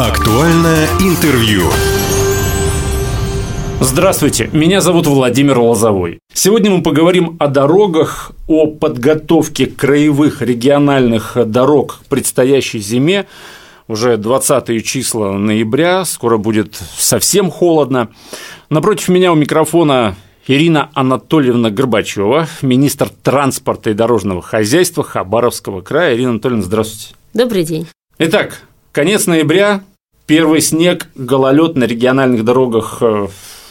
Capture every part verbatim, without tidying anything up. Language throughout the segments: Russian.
Актуальное интервью. Здравствуйте, меня зовут Владимир Лозовой. Сегодня мы поговорим о дорогах, о подготовке краевых региональных дорог к предстоящей зиме. Уже двадцатые числа ноября, скоро будет совсем холодно. Напротив меня у микрофона Ирина Анатольевна Горбачёва, министр транспорта и дорожного хозяйства Хабаровского края. Ирина Анатольевна, здравствуйте. Добрый день. Итак, конец ноября, первый снег, гололед на региональных дорогах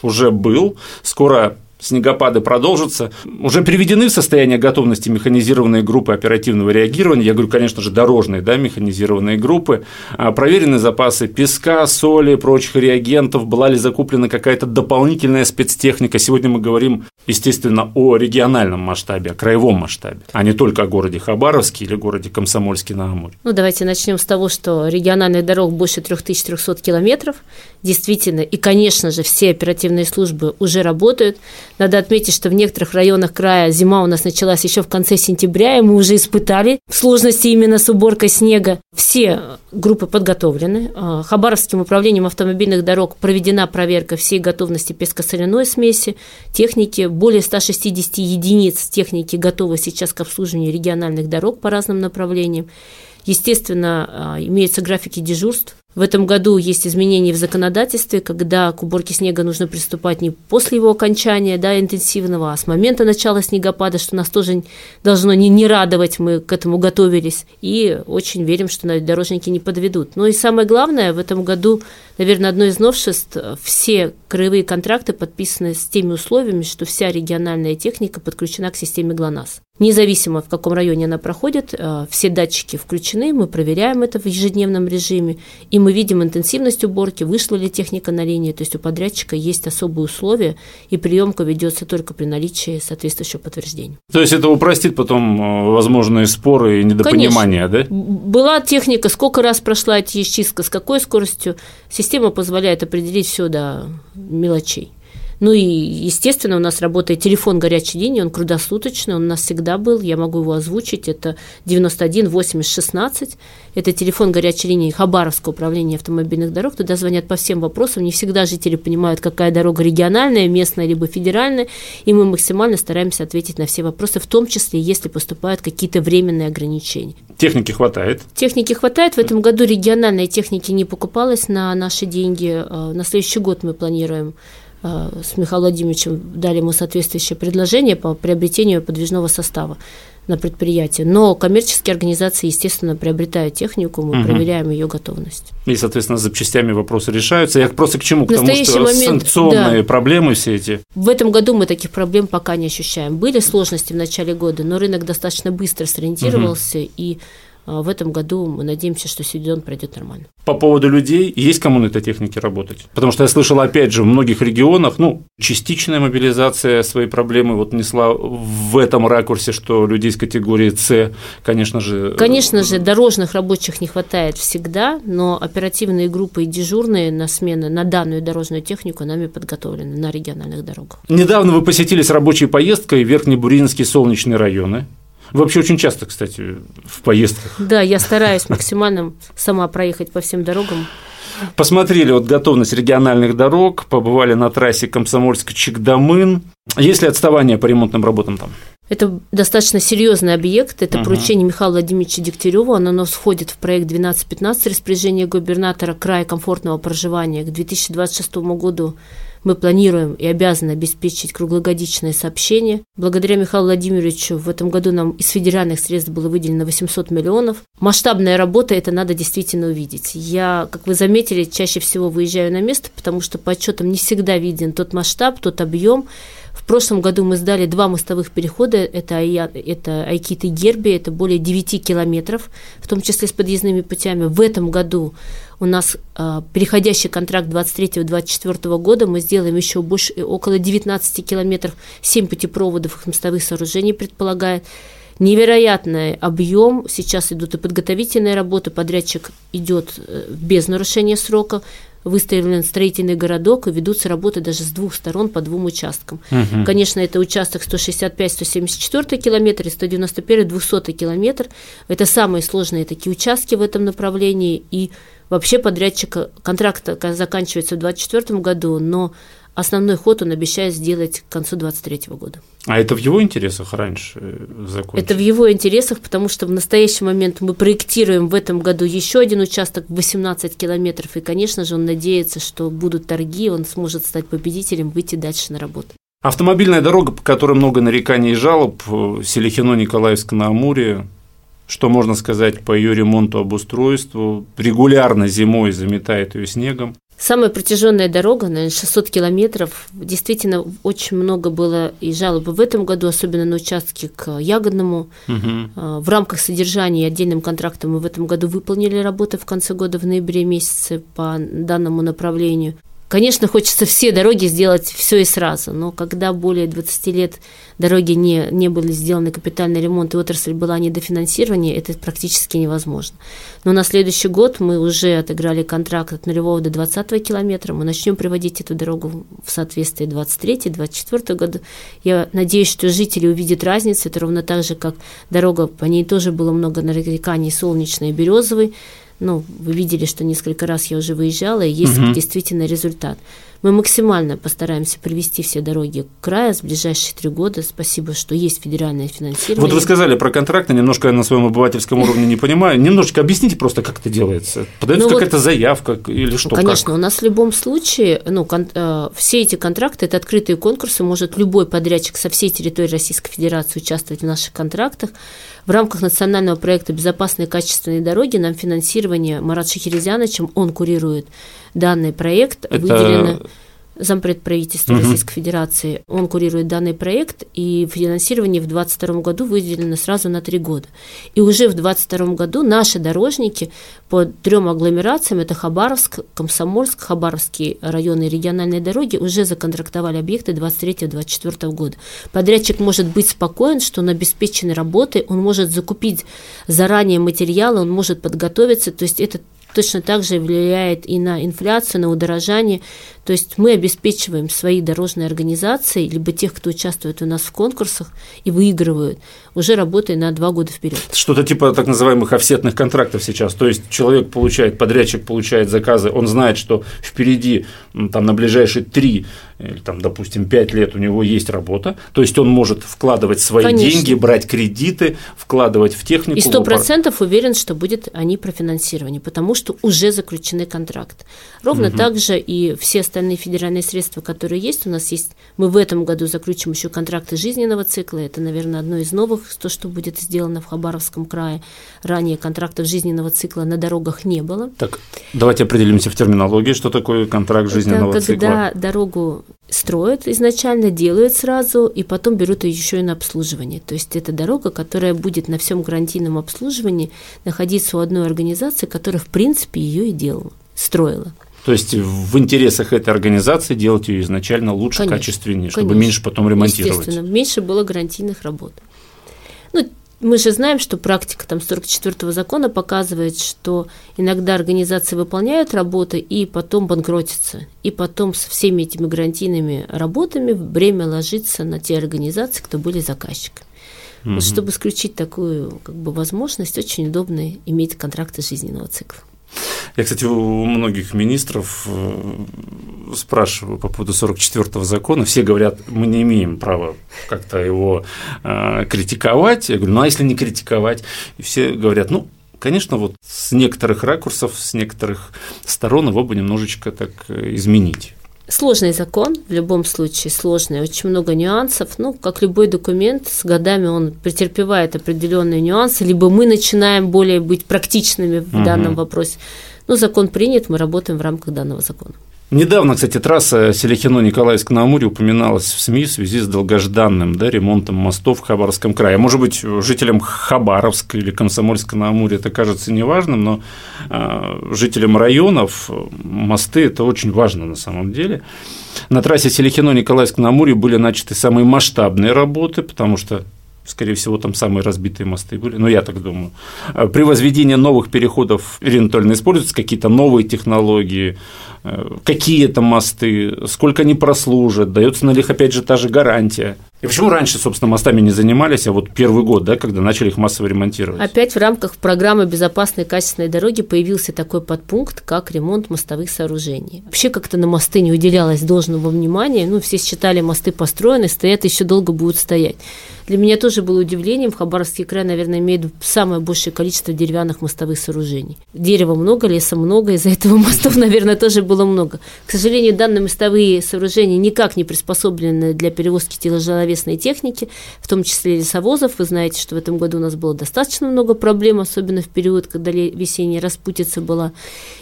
уже был, скоро снегопады продолжатся. Уже приведены в состояние готовности механизированные группы оперативного реагирования, я говорю, конечно же, дорожные, да, механизированные группы, проверены запасы песка, соли, прочих реагентов, была ли закуплена какая-то дополнительная спецтехника. Сегодня мы говорим, естественно, о региональном масштабе, о краевом масштабе, а не только о городе Хабаровске или городе Комсомольске на Амуре. Ну, давайте начнем с того, что региональных дорог больше три тысячи триста километров, действительно, и, конечно же, все оперативные службы уже работают. Надо отметить, что в некоторых районах края зима у нас началась еще в конце сентября, и мы уже испытали сложности именно с уборкой снега. Все группы подготовлены. Хабаровским управлением автомобильных дорог проведена проверка всей готовности песко-соляной смеси, техники. Более ста шестидесяти единиц техники готовы сейчас к обслуживанию региональных дорог по разным направлениям. Естественно, имеются графики дежурств. В этом году есть изменения в законодательстве, когда к уборке снега нужно приступать не после его окончания, да, интенсивного, а с момента начала снегопада, что нас тоже должно не, не радовать, мы к этому готовились и очень верим, что дорожники не подведут. Ну и самое главное, в этом году, наверное, одно из новшеств, все краевые контракты подписаны с теми условиями, что вся региональная техника подключена к системе ГЛОНАСС. Независимо, в каком районе она проходит, все датчики включены, мы проверяем это в ежедневном режиме, и мы видим интенсивность уборки, вышла ли техника на линию, то есть у подрядчика есть особые условия, и приемка ведется только при наличии соответствующего подтверждения. То есть это упростит потом возможные споры и недопонимания, конечно. Да? Была техника, сколько раз прошла эта чистка, с какой скоростью, система позволяет определить все до мелочей. Ну и, естественно, у нас работает телефон горячей линии, он круглосуточный, он у нас всегда был, я могу его озвучить, это девяносто один восемьдесят шестнадцать, это телефон горячей линии Хабаровского управления автомобильных дорог, туда звонят по всем вопросам, не всегда жители понимают, какая дорога региональная, местная, либо федеральная, и мы максимально стараемся ответить на все вопросы, в том числе, если поступают какие-то временные ограничения. Техники хватает? Техники хватает, в этом году региональной техники не покупалась на наши деньги, на следующий год мы планируем. С Михаилом Владимировичем дали ему соответствующее предложение по приобретению подвижного состава на предприятии. Но коммерческие организации, естественно, приобретают технику, мы угу. проверяем ее готовность. И, соответственно, с запчастями вопросы решаются. Я просто к чему? К тому, что момент, санкционные да. проблемы все эти. В этом году мы таких проблем пока не ощущаем. Были сложности в начале года, но рынок достаточно быстро сориентировался угу. и... В этом году мы надеемся, что сезон пройдет нормально. По поводу людей, есть кому на этой технике работать? Потому что я слышал, опять же, в многих регионах, ну, частичная мобилизация свои проблемы вот несла в этом ракурсе, что людей из категории С, конечно же… Конечно же, дорожных рабочих не хватает всегда, но оперативные группы и дежурные на смены на данную дорожную технику нами подготовлены на региональных дорогах. Недавно вы посетили с рабочей поездкой Верхнебуринский солнечные районы. Вы вообще очень часто, кстати, в поездках. Да, я стараюсь максимально сама проехать по всем дорогам. Посмотрели вот готовность региональных дорог, побывали на трассе Комсомольск-Чекдамын. Есть ли отставание по ремонтным работам там? Это достаточно серьезный объект, это uh-huh. поручение Михаила Владимировича Дегтярёва, оно входит в проект двенадцать пятнадцать распоряжение губернатора края комфортного проживания к две тысячи двадцать шестому году. Мы планируем и обязаны обеспечить круглогодичное сообщение. Благодаря Михаилу Владимировичу в этом году нам из федеральных средств было выделено восемьсот миллионов. Масштабная работа, это надо действительно увидеть. Я, как вы заметили, чаще всего выезжаю на место, потому что по отчетам не всегда виден тот масштаб, тот объем. В прошлом году мы сдали два мостовых перехода, это, это Айкит и Гербия, это более девяти километров, в том числе с подъездными путями. В этом году у нас э, переходящий контракт двадцать третьего двадцать четвёртого года, мы сделаем еще больше, около девятнадцати километров, семь путепроводов и мостовых сооружений предполагает. Невероятный объем, сейчас идут и подготовительные работы, подрядчик идет без нарушения срока. выставлен строительный городок, и ведутся работы даже с двух сторон по двум участкам. Угу. Конечно, это участок сто шестьдесят пять - сто семьдесят четыре километр и сто девяносто один - двести километр. Это самые сложные такие участки в этом направлении, и вообще подрядчика контракт заканчивается в две тысячи двадцать четвёртом году, но основной ход он обещает сделать к концу две тысячи двадцать третьего года. А это в его интересах раньше закончить? Это в его интересах, потому что в настоящий момент мы проектируем в этом году еще один участок восемнадцать километров, и, конечно же, он надеется, что будут торги, он сможет стать победителем, выйти дальше на работу. Автомобильная дорога, по которой много нареканий и жалоб, Селихино-Николаевск-на-Амуре. Что можно сказать по ее ремонту, обустройству? Регулярно зимой заметает ее снегом. Самая протяженная дорога, наверное, шестьсот километров. Действительно, очень много было и жалоб в этом году, особенно на участке к Ягодному. Угу. В рамках содержания и отдельным контрактом мы в этом году выполнили работы в конце года, в ноябре месяце, по данному направлению. Конечно, хочется все дороги сделать все и сразу, но когда более двадцати лет дороги не, не были сделаны, капитальный ремонт и отрасль была недофинансирована, это практически невозможно. Но на следующий год мы уже отыграли контракт от нулевого до двадцатого километра, мы начнем приводить эту дорогу в соответствии двадцать третьего - двадцать четвёртого году. Я надеюсь, что жители увидят разницу, это ровно так же, как дорога, по ней тоже было много нареканий, солнечной и березовой. Ну, вы видели, что несколько раз я уже выезжала, и есть угу. действительно результат. Мы максимально постараемся привести все дороги к краю в ближайшие три года. Спасибо, что есть федеральное финансирование. Вот вы сказали про контракты, немножко я на своем обывательском уровне не понимаю. Немножечко объясните просто, как это делается. Подается ну какая-то вот, заявка или что? Конечно, как? У нас в любом случае ну, кон- э, все эти контракты – это открытые конкурсы. Может любой подрядчик со всей территории Российской Федерации участвовать в наших контрактах. В рамках национального проекта «Безопасные качественные дороги» нам финансирование Марат Шахерезяновичем, он курирует данный проект, это... выделено зампред правительства угу. Российской Федерации, он курирует данный проект, и финансирование в две тысячи двадцать втором году выделено сразу на три года. И уже в две тысячи двадцать втором году наши дорожники по трем агломерациям, это Хабаровск, Комсомольск, Хабаровские районы и региональные дороги, уже законтрактовали объекты двадцать третьего - двадцать четвёртого года. Подрядчик может быть спокоен, что он обеспечен работой, он может закупить заранее материалы, он может подготовиться, то есть это точно так же влияет и на инфляцию, на удорожание. То есть мы обеспечиваем свои дорожные организации, либо тех, кто участвует у нас в конкурсах и выигрывают, уже работая на два года вперед. Что-то типа так называемых офсетных контрактов сейчас. То есть человек получает, подрядчик получает заказы, он знает, что впереди там, на ближайшие три или, там, допустим, пять лет у него есть работа. То есть он может вкладывать свои Конечно. деньги, брать кредиты, вкладывать в технику. И сто процентов уверен, что будет они профинансированы, потому что уже заключены контракты. Ровно угу. так же и все остальные федеральные средства, которые есть, у нас есть, мы в этом году заключим еще контракты жизненного цикла, это, наверное, одно из новых, то, что будет сделано в Хабаровском крае. Ранее контрактов жизненного цикла на дорогах не было. Так, давайте определимся в терминологии, что такое контракт жизненного это, цикла. Когда дорогу строят изначально, делают сразу, и потом берут ее еще и на обслуживание. То есть это дорога, которая будет на всем гарантийном обслуживании находиться у одной организации, которая, в принципе, В принципе, ее и делала, строила. То есть в интересах этой организации делать ее изначально лучше, конечно, качественнее, чтобы конечно. меньше потом ремонтировать. Естественно, меньше было гарантийных работ. Ну, мы же знаем, что практика там, сорок четвёртого закона показывает, что иногда организации выполняют работы и потом банкротятся. И потом со всеми этими гарантийными работами бремя ложится на те организации, кто были заказчиками. Угу. Вот, чтобы исключить такую как бы, возможность, очень удобно иметь контракты жизненного цикла. Я, кстати, у многих министров спрашиваю по поводу сорок четвёртого закона. Все говорят, мы не имеем права как-то его критиковать. Я говорю, ну а если не критиковать? И все говорят, ну, конечно, вот с некоторых ракурсов, с некоторых сторон его бы немножечко так изменить. Сложный закон, в любом случае сложный, очень много нюансов. Ну, как любой документ, с годами он претерпевает определенные нюансы, либо мы начинаем более быть практичными в угу. данном вопросе. Но закон принят, мы работаем в рамках данного закона. Недавно, кстати, трасса Селихино-Николаевск-на-Амуре упоминалась в СМИ в связи с долгожданным да, ремонтом мостов в Хабаровском крае. Может быть, жителям Хабаровска или Комсомольска-на-Амуре это кажется неважным, но э, жителям районов мосты – это очень важно на самом деле. На трассе Селихино-Николаевск-на-Амуре были начаты самые масштабные работы, потому что Скорее всего, там самые разбитые мосты были, ну, я так думаю. При возведении новых переходов, Ирина Анатольевна, используются какие-то новые технологии, какие это мосты, сколько они прослужат, дается на них, опять же, та же гарантия. И почему раньше, собственно, мостами не занимались, а вот первый год, да, когда начали их массово ремонтировать? Опять в рамках программы «Безопасные качественные дороги» появился такой подпункт, как ремонт мостовых сооружений. Вообще как-то на мосты не уделялось должного внимания, ну, все считали, мосты построены, стоят, еще долго будут стоять. Для меня тоже было удивлением, Хабаровский край, наверное, имеет самое большее количество деревянных мостовых сооружений. Дерева много, леса много, из-за этого мостов, наверное, тоже было много. К сожалению, данные мостовые сооружения никак не приспособлены для перевозки тяжеловесной техники, в том числе лесовозов. Вы знаете, что в этом году у нас было достаточно много проблем, особенно в период, когда весенняя распутица была,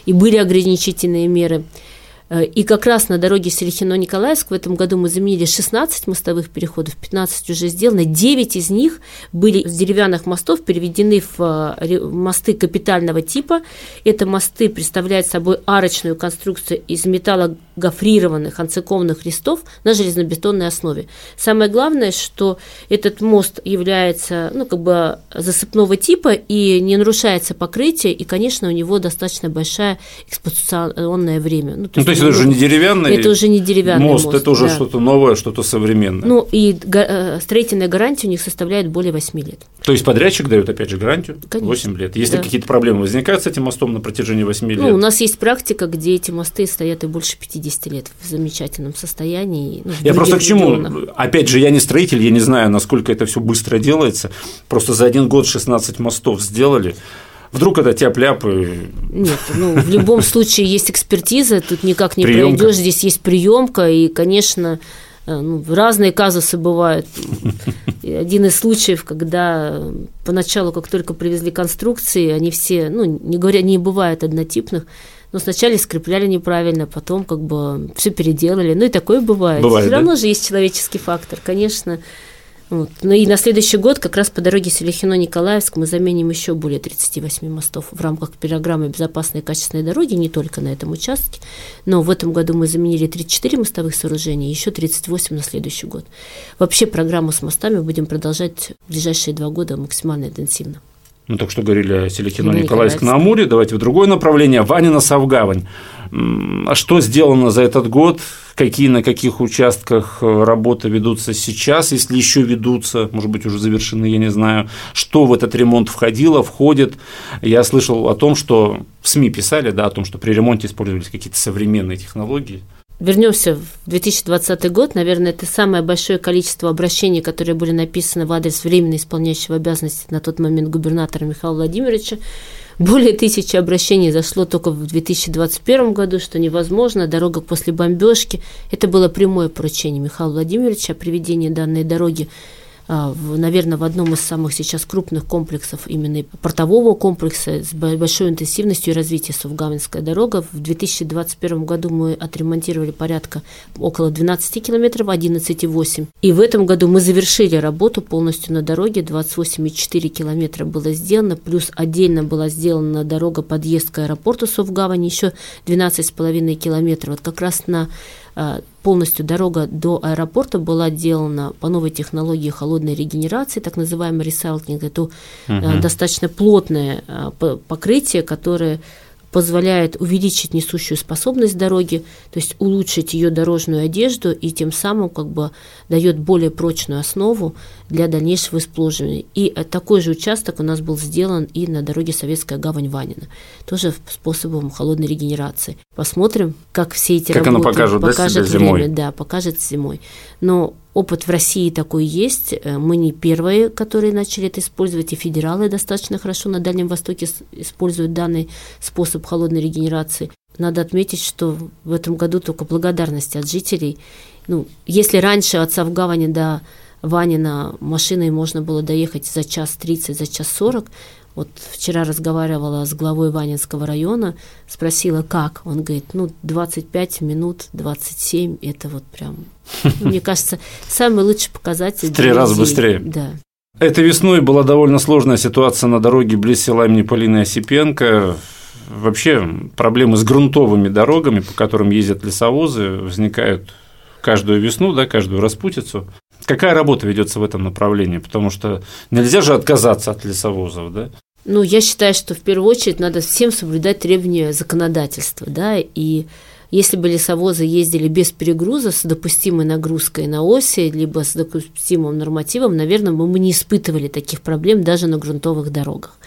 и были ограничительные меры. И как раз на дороге Селихино-Николаевск в этом году мы заменили шестнадцать мостовых переходов, пятнадцать уже сделано, девять из них были из деревянных мостов переведены в мосты капитального типа. Это мосты представляют собой арочную конструкцию из металлогофрированных анцикованных листов на железобетонной основе. Самое главное, что этот мост является, ну, как бы засыпного типа и не нарушается покрытие, и, конечно, у него достаточно большое эксплуатационное время. Ну, то есть это уже не деревянный, это уже не деревянный мост, мост, это уже да. что-то новое, что-то современное. Ну, и строительная гарантия у них составляет более восьми лет. То есть подрядчик дает, опять же, гарантию восемь лет. Если да. какие-то проблемы возникают с этим мостом на протяжении восьми лет… Ну, у нас есть практика, где эти мосты стоят и больше пятидесяти лет в замечательном состоянии. Ну, в я просто к чему? Регионах. Опять же, я не строитель, я не знаю, насколько это все быстро делается. Просто за один год шестнадцать мостов сделали. Вдруг это тяп-ляп и... Нет, ну, в любом случае есть экспертиза, тут никак не пройдешь, здесь есть приемка, и, конечно, ну, разные казусы бывают. Один из случаев, когда поначалу, как только привезли конструкции, они все, ну, не говоря, не бывает однотипных, но сначала скрепляли неправильно, потом как бы все переделали, ну, и такое бывает. Бывает, все равно да? же есть человеческий фактор, конечно. Вот. Ну и на следующий год как раз по дороге Селихино-Николаевск мы заменим еще более тридцать восемь мостов в рамках программы «Безопасные качественные дороги», не только на этом участке, но в этом году мы заменили тридцать четыре мостовых сооружения, еще тридцать восемь на следующий год. Вообще программу с мостами будем продолжать в ближайшие два года максимально интенсивно. Мы только что говорили о Селихино-Николаевск на Амуре, давайте в другое направление, Ванина-Савгавань. А что сделано за этот год, какие на каких участках работы ведутся сейчас, если еще ведутся, может быть, уже завершены, я не знаю, что в этот ремонт входило, входит. Я слышал о том, что в СМИ писали, да, о том, что при ремонте использовались какие-то современные технологии. Вернемся в две тысячи двадцатый год. Наверное, это самое большое количество обращений, которые были написаны в адрес временно исполняющего обязанности на тот момент губернатора Михаила Владимировича. Более тысячи обращений зашло только в две тысячи двадцать первом году, что невозможно, дорога после бомбежки. Это было прямое поручение Михаила Владимировича о приведении данной дороги, наверное, в одном из самых сейчас крупных комплексов, именно портового комплекса, с большой интенсивностью развития Савгаванская дорога. В две тысячи двадцать первом году мы отремонтировали порядка около двенадцати километров, одиннадцать целых восемь десятых. И в этом году мы завершили работу полностью на дороге, двадцать восемь целых четыре десятых километра было сделано, плюс отдельно была сделана дорога подъезд к аэропорту Савгавань, еще двенадцать целых пять десятых километра. Вот как раз на полностью дорога до аэропорта была делана по новой технологии холодной регенерации, так называемый ресайлкинг. Это угу. достаточно плотное покрытие, которое позволяет увеличить несущую способность дороги, то есть улучшить ее дорожную одежду и тем самым как бы дает более прочную основу для дальнейшего использования. И такой же участок у нас был сделан и на дороге Советская Гавань-Ванина, тоже способом холодной регенерации. Посмотрим, как все эти как работы покажет, покажет да, время, зимой. Да, покажет зимой. Но опыт в России такой есть, мы не первые, которые начали это использовать, и федералы достаточно хорошо на Дальнем Востоке используют данный способ холодной регенерации. Надо отметить, что в этом году только благодарность от жителей. Ну, если раньше от Савгавани до Ванина машиной можно было доехать за час тридцать, за час сорок, вот вчера разговаривала с главой Ванинского района, спросила, как. Он говорит, ну, двадцать пять минут, двадцать семь, это вот прям, мне кажется, самый лучший показатель. В три раза быстрее. Да. Этой весной была довольно сложная ситуация на дороге близ села имени Полины Осипенко. Вообще проблемы с грунтовыми дорогами, по которым ездят лесовозы, возникают каждую весну, да, каждую распутицу. какая работа ведется в этом направлении? Потому что нельзя же отказаться от лесовозов, да? Ну, я считаю, что в первую очередь надо всем соблюдать требования законодательства, да, и если бы лесовозы ездили без перегруза, с допустимой нагрузкой на оси, либо с допустимым нормативом, наверное, мы бы не испытывали таких проблем даже на грунтовых дорогах.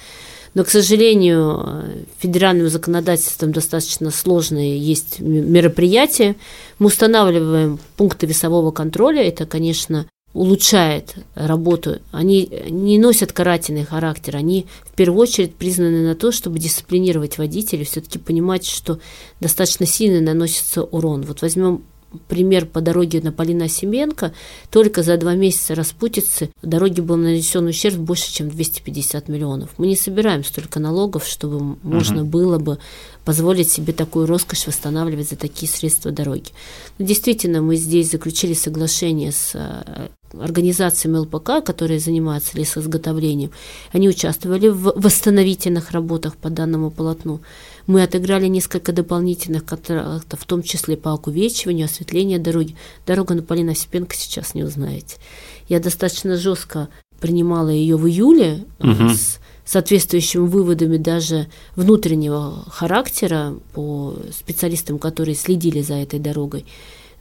Но, к сожалению, федеральным законодательством достаточно сложные есть мероприятия. Мы устанавливаем пункты весового контроля, это, конечно, улучшает работу, они не носят карательный характер, они в первую очередь признаны на то, чтобы дисциплинировать водителей, все-таки понимать, что достаточно сильно наносится урон. Вот возьмем пример по дороге на Полина Осипенко, только за два месяца распутицы дороге был нанесен ущерб больше, чем двести пятьдесят миллионов. Мы не собираем столько налогов, чтобы угу. можно было бы позволить себе такую роскошь восстанавливать за такие средства дороги. Но действительно, мы здесь заключили соглашение с организациями МЛПК, которые занимаются лесоизготовлением, они участвовали в восстановительных работах по данному полотну. Мы отыграли несколько дополнительных контрактов, в том числе по окувечиванию, осветлению дороги. Дорога на Полина Осипенко сейчас не узнаете. Я достаточно жестко принимала ее в июле угу. с соответствующими выводами даже внутреннего характера по специалистам, которые следили за этой дорогой.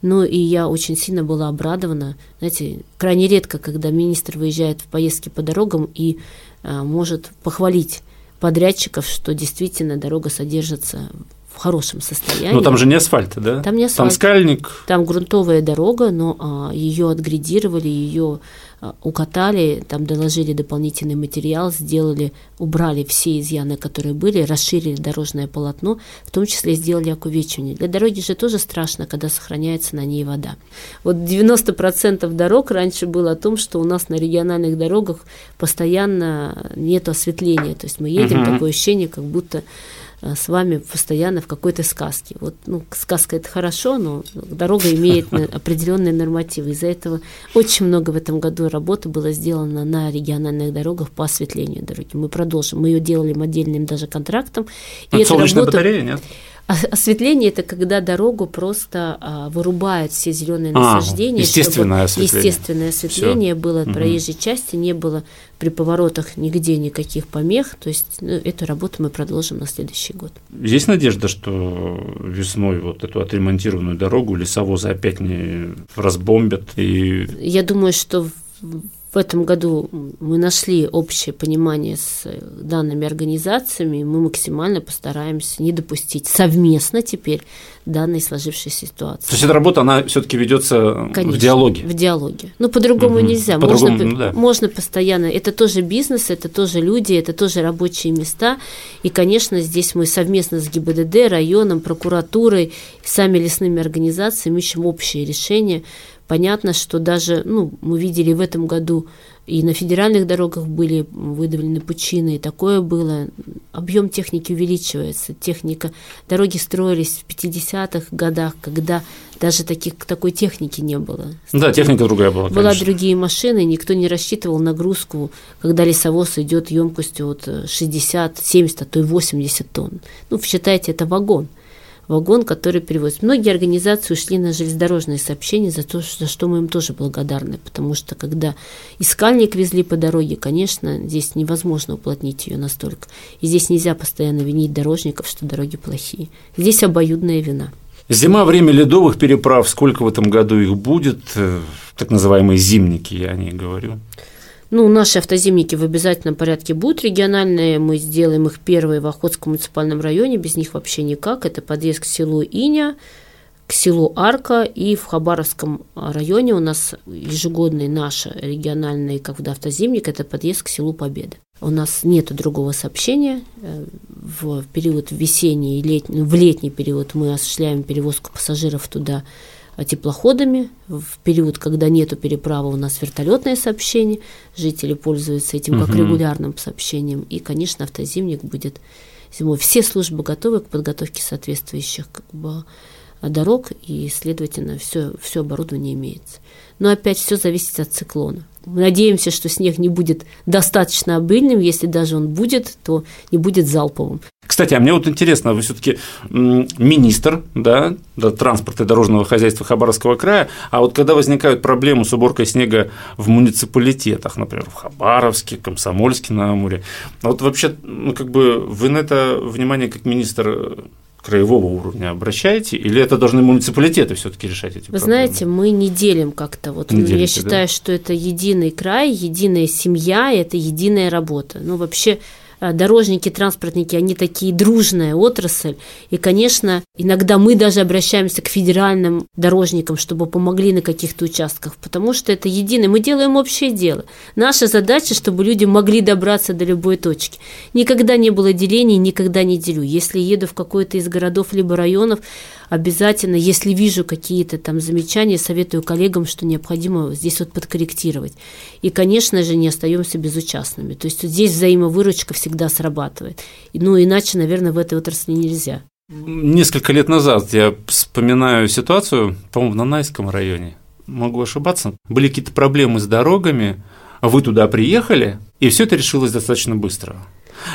Ну, и я очень сильно была обрадована. Знаете, крайне редко, когда министр выезжает в поездки по дорогам и а, может похвалить подрядчиков, что действительно дорога содержится в хорошем состоянии. Но там же не асфальт, да? Там не асфальт. Там скальник. Там грунтовая дорога, но а, ее отгрейдировали, ее а, укатали, там доложили дополнительный материал, сделали, убрали все изъяны, которые были, расширили дорожное полотно, в том числе сделали окувечивание. Для дороги же тоже страшно, когда сохраняется на ней вода. Вот девяносто процентов дорог раньше было о том, что у нас на региональных дорогах постоянно нет осветления, то есть мы едем, угу. такое ощущение, как будто с вами постоянно в какой-то сказке. Вот, ну, сказка – это хорошо, но дорога имеет определенные нормативы. Из-за этого очень много в этом году работы было сделано на региональных дорогах по осветлению дороги. Мы продолжим. Мы ее делали отдельным даже контрактом. И солнечная работа... батарея, нет? Осветление – это когда дорогу просто а, вырубают все зеленые а, насаждения. Естественное осветление. Естественное осветление Всё. Было от проезжей угу. части, не было при поворотах нигде никаких помех. То есть, ну, эту работу мы продолжим на следующий год. Есть надежда, что весной вот эту отремонтированную дорогу лесовозы опять не разбомбят? И... Я думаю, что... В этом году мы нашли общее понимание с данными организациями, и мы максимально постараемся не допустить совместно теперь данной сложившейся ситуации. То есть эта работа, она все-таки ведется в диалоге? В диалоге. Ну, по-другому угу. нельзя. По-другому, можно, да. можно постоянно. Это тоже бизнес, это тоже люди, это тоже рабочие места. И, конечно, здесь мы совместно с ГИБДД, районом, прокуратурой, сами лесными организациями ищем общие решения. Понятно, что даже, ну, мы видели в этом году и на федеральных дорогах были выдавлены пучины, и такое было. Объем техники увеличивается, техника. Дороги строились в пятидесятых годах, когда даже таких, такой техники не было. Да, техника другая была, конечно. Была другие машины, никто не рассчитывал нагрузку, когда лесовоз идет емкостью от шестьдесят, семьдесят, а то и восемьдесят тонн. Ну, считайте, это вагон. Вагон, который перевозит. Многие организации ушли на железнодорожные сообщения, за то, за что мы им тоже благодарны, потому что, когда и скальник везли по дороге, конечно, здесь невозможно уплотнить ее настолько. И здесь нельзя постоянно винить дорожников, что дороги плохие. Здесь обоюдная вина. Зима – время ледовых переправ. Сколько в этом году их будет? Так называемые зимники, я о ней говорю. Ну, наши автозимники в обязательном порядке будут региональные, мы сделаем их первые в Охотском муниципальном районе, без них вообще никак. Это подъезд к селу Иня, к селу Арка, и в Хабаровском районе у нас ежегодный наш региональный когда автозимник – это подъезд к селу Победа. У нас нет другого сообщения. В период весенний и летний, в летний период мы осуществляем перевозку пассажиров туда теплоходами. В период, когда нету переправы, у нас вертолетное сообщение, жители пользуются этим как угу. регулярным сообщением, и, конечно, автозимник будет зимой. Все службы готовы к подготовке соответствующих как бы дорог, и, следовательно, все, все оборудование имеется. Но опять все зависит от циклона. Мы надеемся, что снег не будет достаточно обильным, если даже он будет, то не будет залповым. Кстати, а мне вот интересно, вы все-таки министр, да, транспорта и дорожного хозяйства Хабаровского края, а вот когда возникают проблемы с уборкой снега в муниципалитетах, например, в Хабаровске, Комсомольске на Амуре, вот вообще, ну, как бы вы на это внимание как министр краевого уровня обращаете, или это должны муниципалитеты все-таки решать эти проблемы? Вы знаете, мы не делим как-то. Вот, не ну, делите, я считаю, да? что это единый край, единая семья, это единая работа. Ну, вообще, дорожники, транспортники, они такие дружная отрасль, и, конечно, иногда мы даже обращаемся к федеральным дорожникам, чтобы помогли на каких-то участках, потому что это единое, мы делаем общее дело. Наша задача, чтобы люди могли добраться до любой точки. Никогда не было деления, никогда не делю. Если еду в какой-то из городов либо районов, обязательно, если вижу какие-то там замечания, советую коллегам, что необходимо здесь вот подкорректировать. И, конечно же, не остаемся безучастными. То есть вот здесь взаимовыручка всегда срабатывает. Ну, иначе, наверное, в этой отрасли нельзя. Несколько лет назад я вспоминаю ситуацию, по-моему, в Нанайском районе, могу ошибаться, были какие-то проблемы с дорогами, вы туда приехали, и все это решилось достаточно быстро.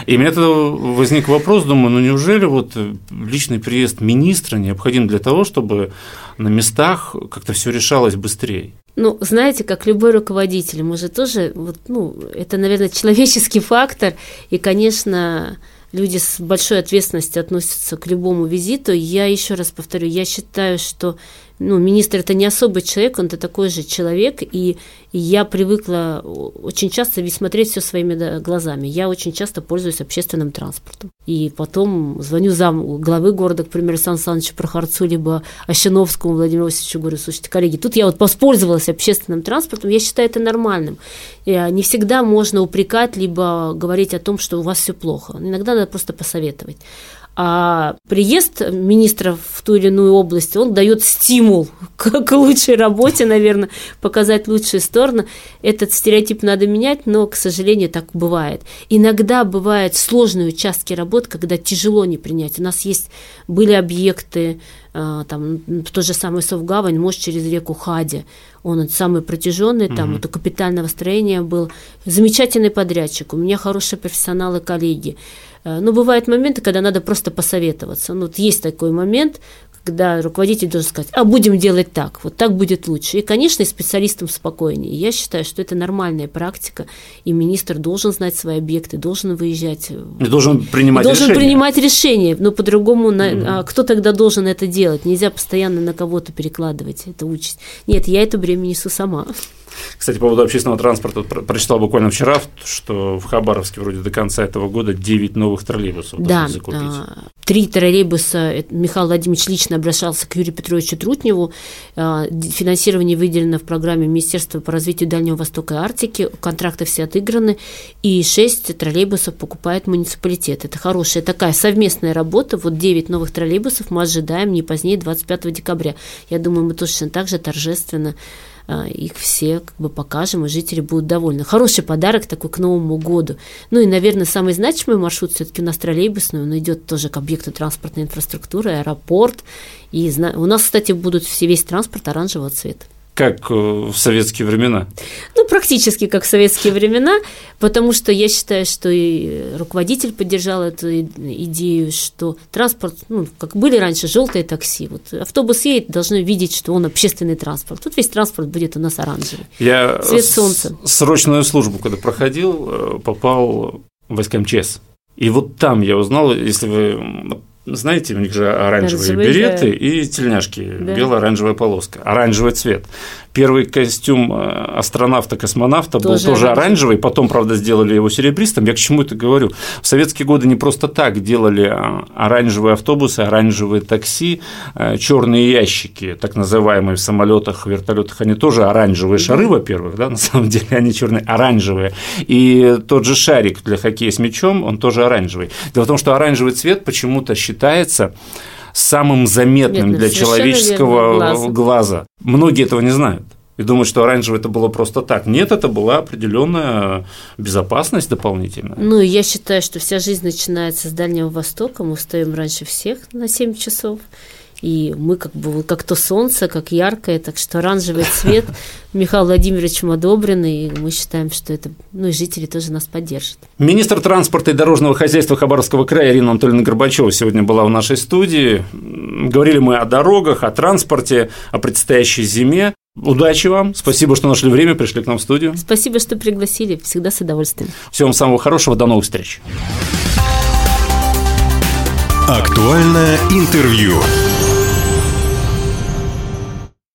И у меня тогда возник вопрос, думаю, ну неужели вот личный приезд министра необходим для того, чтобы на местах как-то все решалось быстрее? Ну, знаете, как любой руководитель, мы же тоже, вот, ну, это, наверное, человеческий фактор, и, конечно, люди с большой ответственностью относятся к любому визиту. Я еще раз повторю, я считаю, что ну, министр – это не особый человек, он-то такой же человек, и я привыкла очень часто смотреть все своими глазами. Я очень часто пользуюсь общественным транспортом. И потом звоню зам главы города, к примеру, Александру Александровичу Прохорцу, либо Ощеновскому Владимиру Васильевичу, говорю, слушайте, коллеги, тут я вот воспользовалась общественным транспортом, я считаю это нормальным. Не всегда можно упрекать, либо говорить о том, что у вас все плохо. Иногда надо просто посоветовать. А приезд министра в ту или иную область, он дает стимул к лучшей работе, наверное, показать лучшие стороны. Этот стереотип надо менять, но, к сожалению, так бывает. Иногда бывают сложные участки работ, когда тяжело не принять. У нас есть, были объекты, там, тот же самый Савгавань, мост через реку Хади, он самый протяженный, там угу. это капитального строения был. Замечательный подрядчик, у меня хорошие профессионалы, коллеги. Но бывают моменты, когда надо просто посоветоваться. Ну, вот есть такой момент, когда руководитель должен сказать, а будем делать так, вот так будет лучше. И, конечно, и специалистам спокойнее. Я считаю, что это нормальная практика, и министр должен знать свои объекты, должен выезжать. И должен принимать и должен решения. принимать решения, но по-другому, mm-hmm. а кто тогда должен это делать? Нельзя постоянно на кого-то перекладывать эту участь. Нет, я это бремя несу сама. Кстати, по поводу общественного транспорта, прочитал буквально вчера, что в Хабаровске вроде до конца этого года девять новых троллейбусов да, должны закупить. Три троллейбуса, Михаил Владимирович лично обращался к Юрию Петровичу Трутневу, финансирование выделено в программе Министерства по развитию Дальнего Востока и Арктики, контракты все отыграны, и шесть троллейбусов покупает муниципалитет. Это хорошая такая совместная работа, вот девять новых троллейбусов мы ожидаем не позднее двадцать пятого декабря. Я думаю, мы точно так же торжественно их все как бы покажем, и жители будут довольны. Хороший подарок такой к Новому году. Ну и, наверное, самый значимый маршрут все-таки у нас троллейбусный, он идет тоже к объекту транспортной инфраструктуры, аэропорт. И у нас, кстати, будут весь транспорт оранжевого цвета. Как в советские времена? Ну, практически как в советские времена, потому что я считаю, что и руководитель поддержал эту идею, что транспорт, ну, как были раньше желтые такси, вот автобус едет, должны видеть, что он общественный транспорт. Тут весь транспорт будет у нас оранжевый, я цвет солнца. Я срочную службу, когда проходил, попал в войска МЧС, и вот там я узнал, если вы... Знаете, у них же оранжевые, оранжевые береты да. и тельняшки, да. бело-оранжевая полоска, оранжевый цвет. Первый костюм астронавта-космонавта тоже был тоже оранжевый, потом, правда, сделали его серебристым. Я к чему это говорю? В советские годы не просто так делали оранжевые автобусы, оранжевые такси, черные ящики, так называемые в самолетах, вертолетах, они тоже оранжевые да. шары, во-первых, да, на самом деле они черные, оранжевые. И тот же шарик для хоккея с мячом, он тоже оранжевый. Дело в том, что оранжевый цвет почему-то считается считается самым заметным Нет, для человеческого глаза. глаза. Многие этого не знают и думают, что оранжевый это было просто так. Нет, это была определенная безопасность дополнительная. Ну, я считаю, что вся жизнь начинается с Дальнего Востока, мы встаем раньше всех на семь часов. И мы как бы как то солнце, как яркое, так что оранжевый цвет Михаилом Владимировичем одобрен, и мы считаем, что это, ну и жители тоже нас поддержат. Министр транспорта и дорожного хозяйства Хабаровского края Ирина Анатольевна Горбачёва сегодня была в нашей студии. Говорили мы о дорогах, о транспорте, о предстоящей зиме. Удачи вам, спасибо, что нашли время, пришли к нам в студию. Спасибо, что пригласили, всегда с удовольствием. Всего вам самого хорошего, до новых встреч. Актуальное интервью.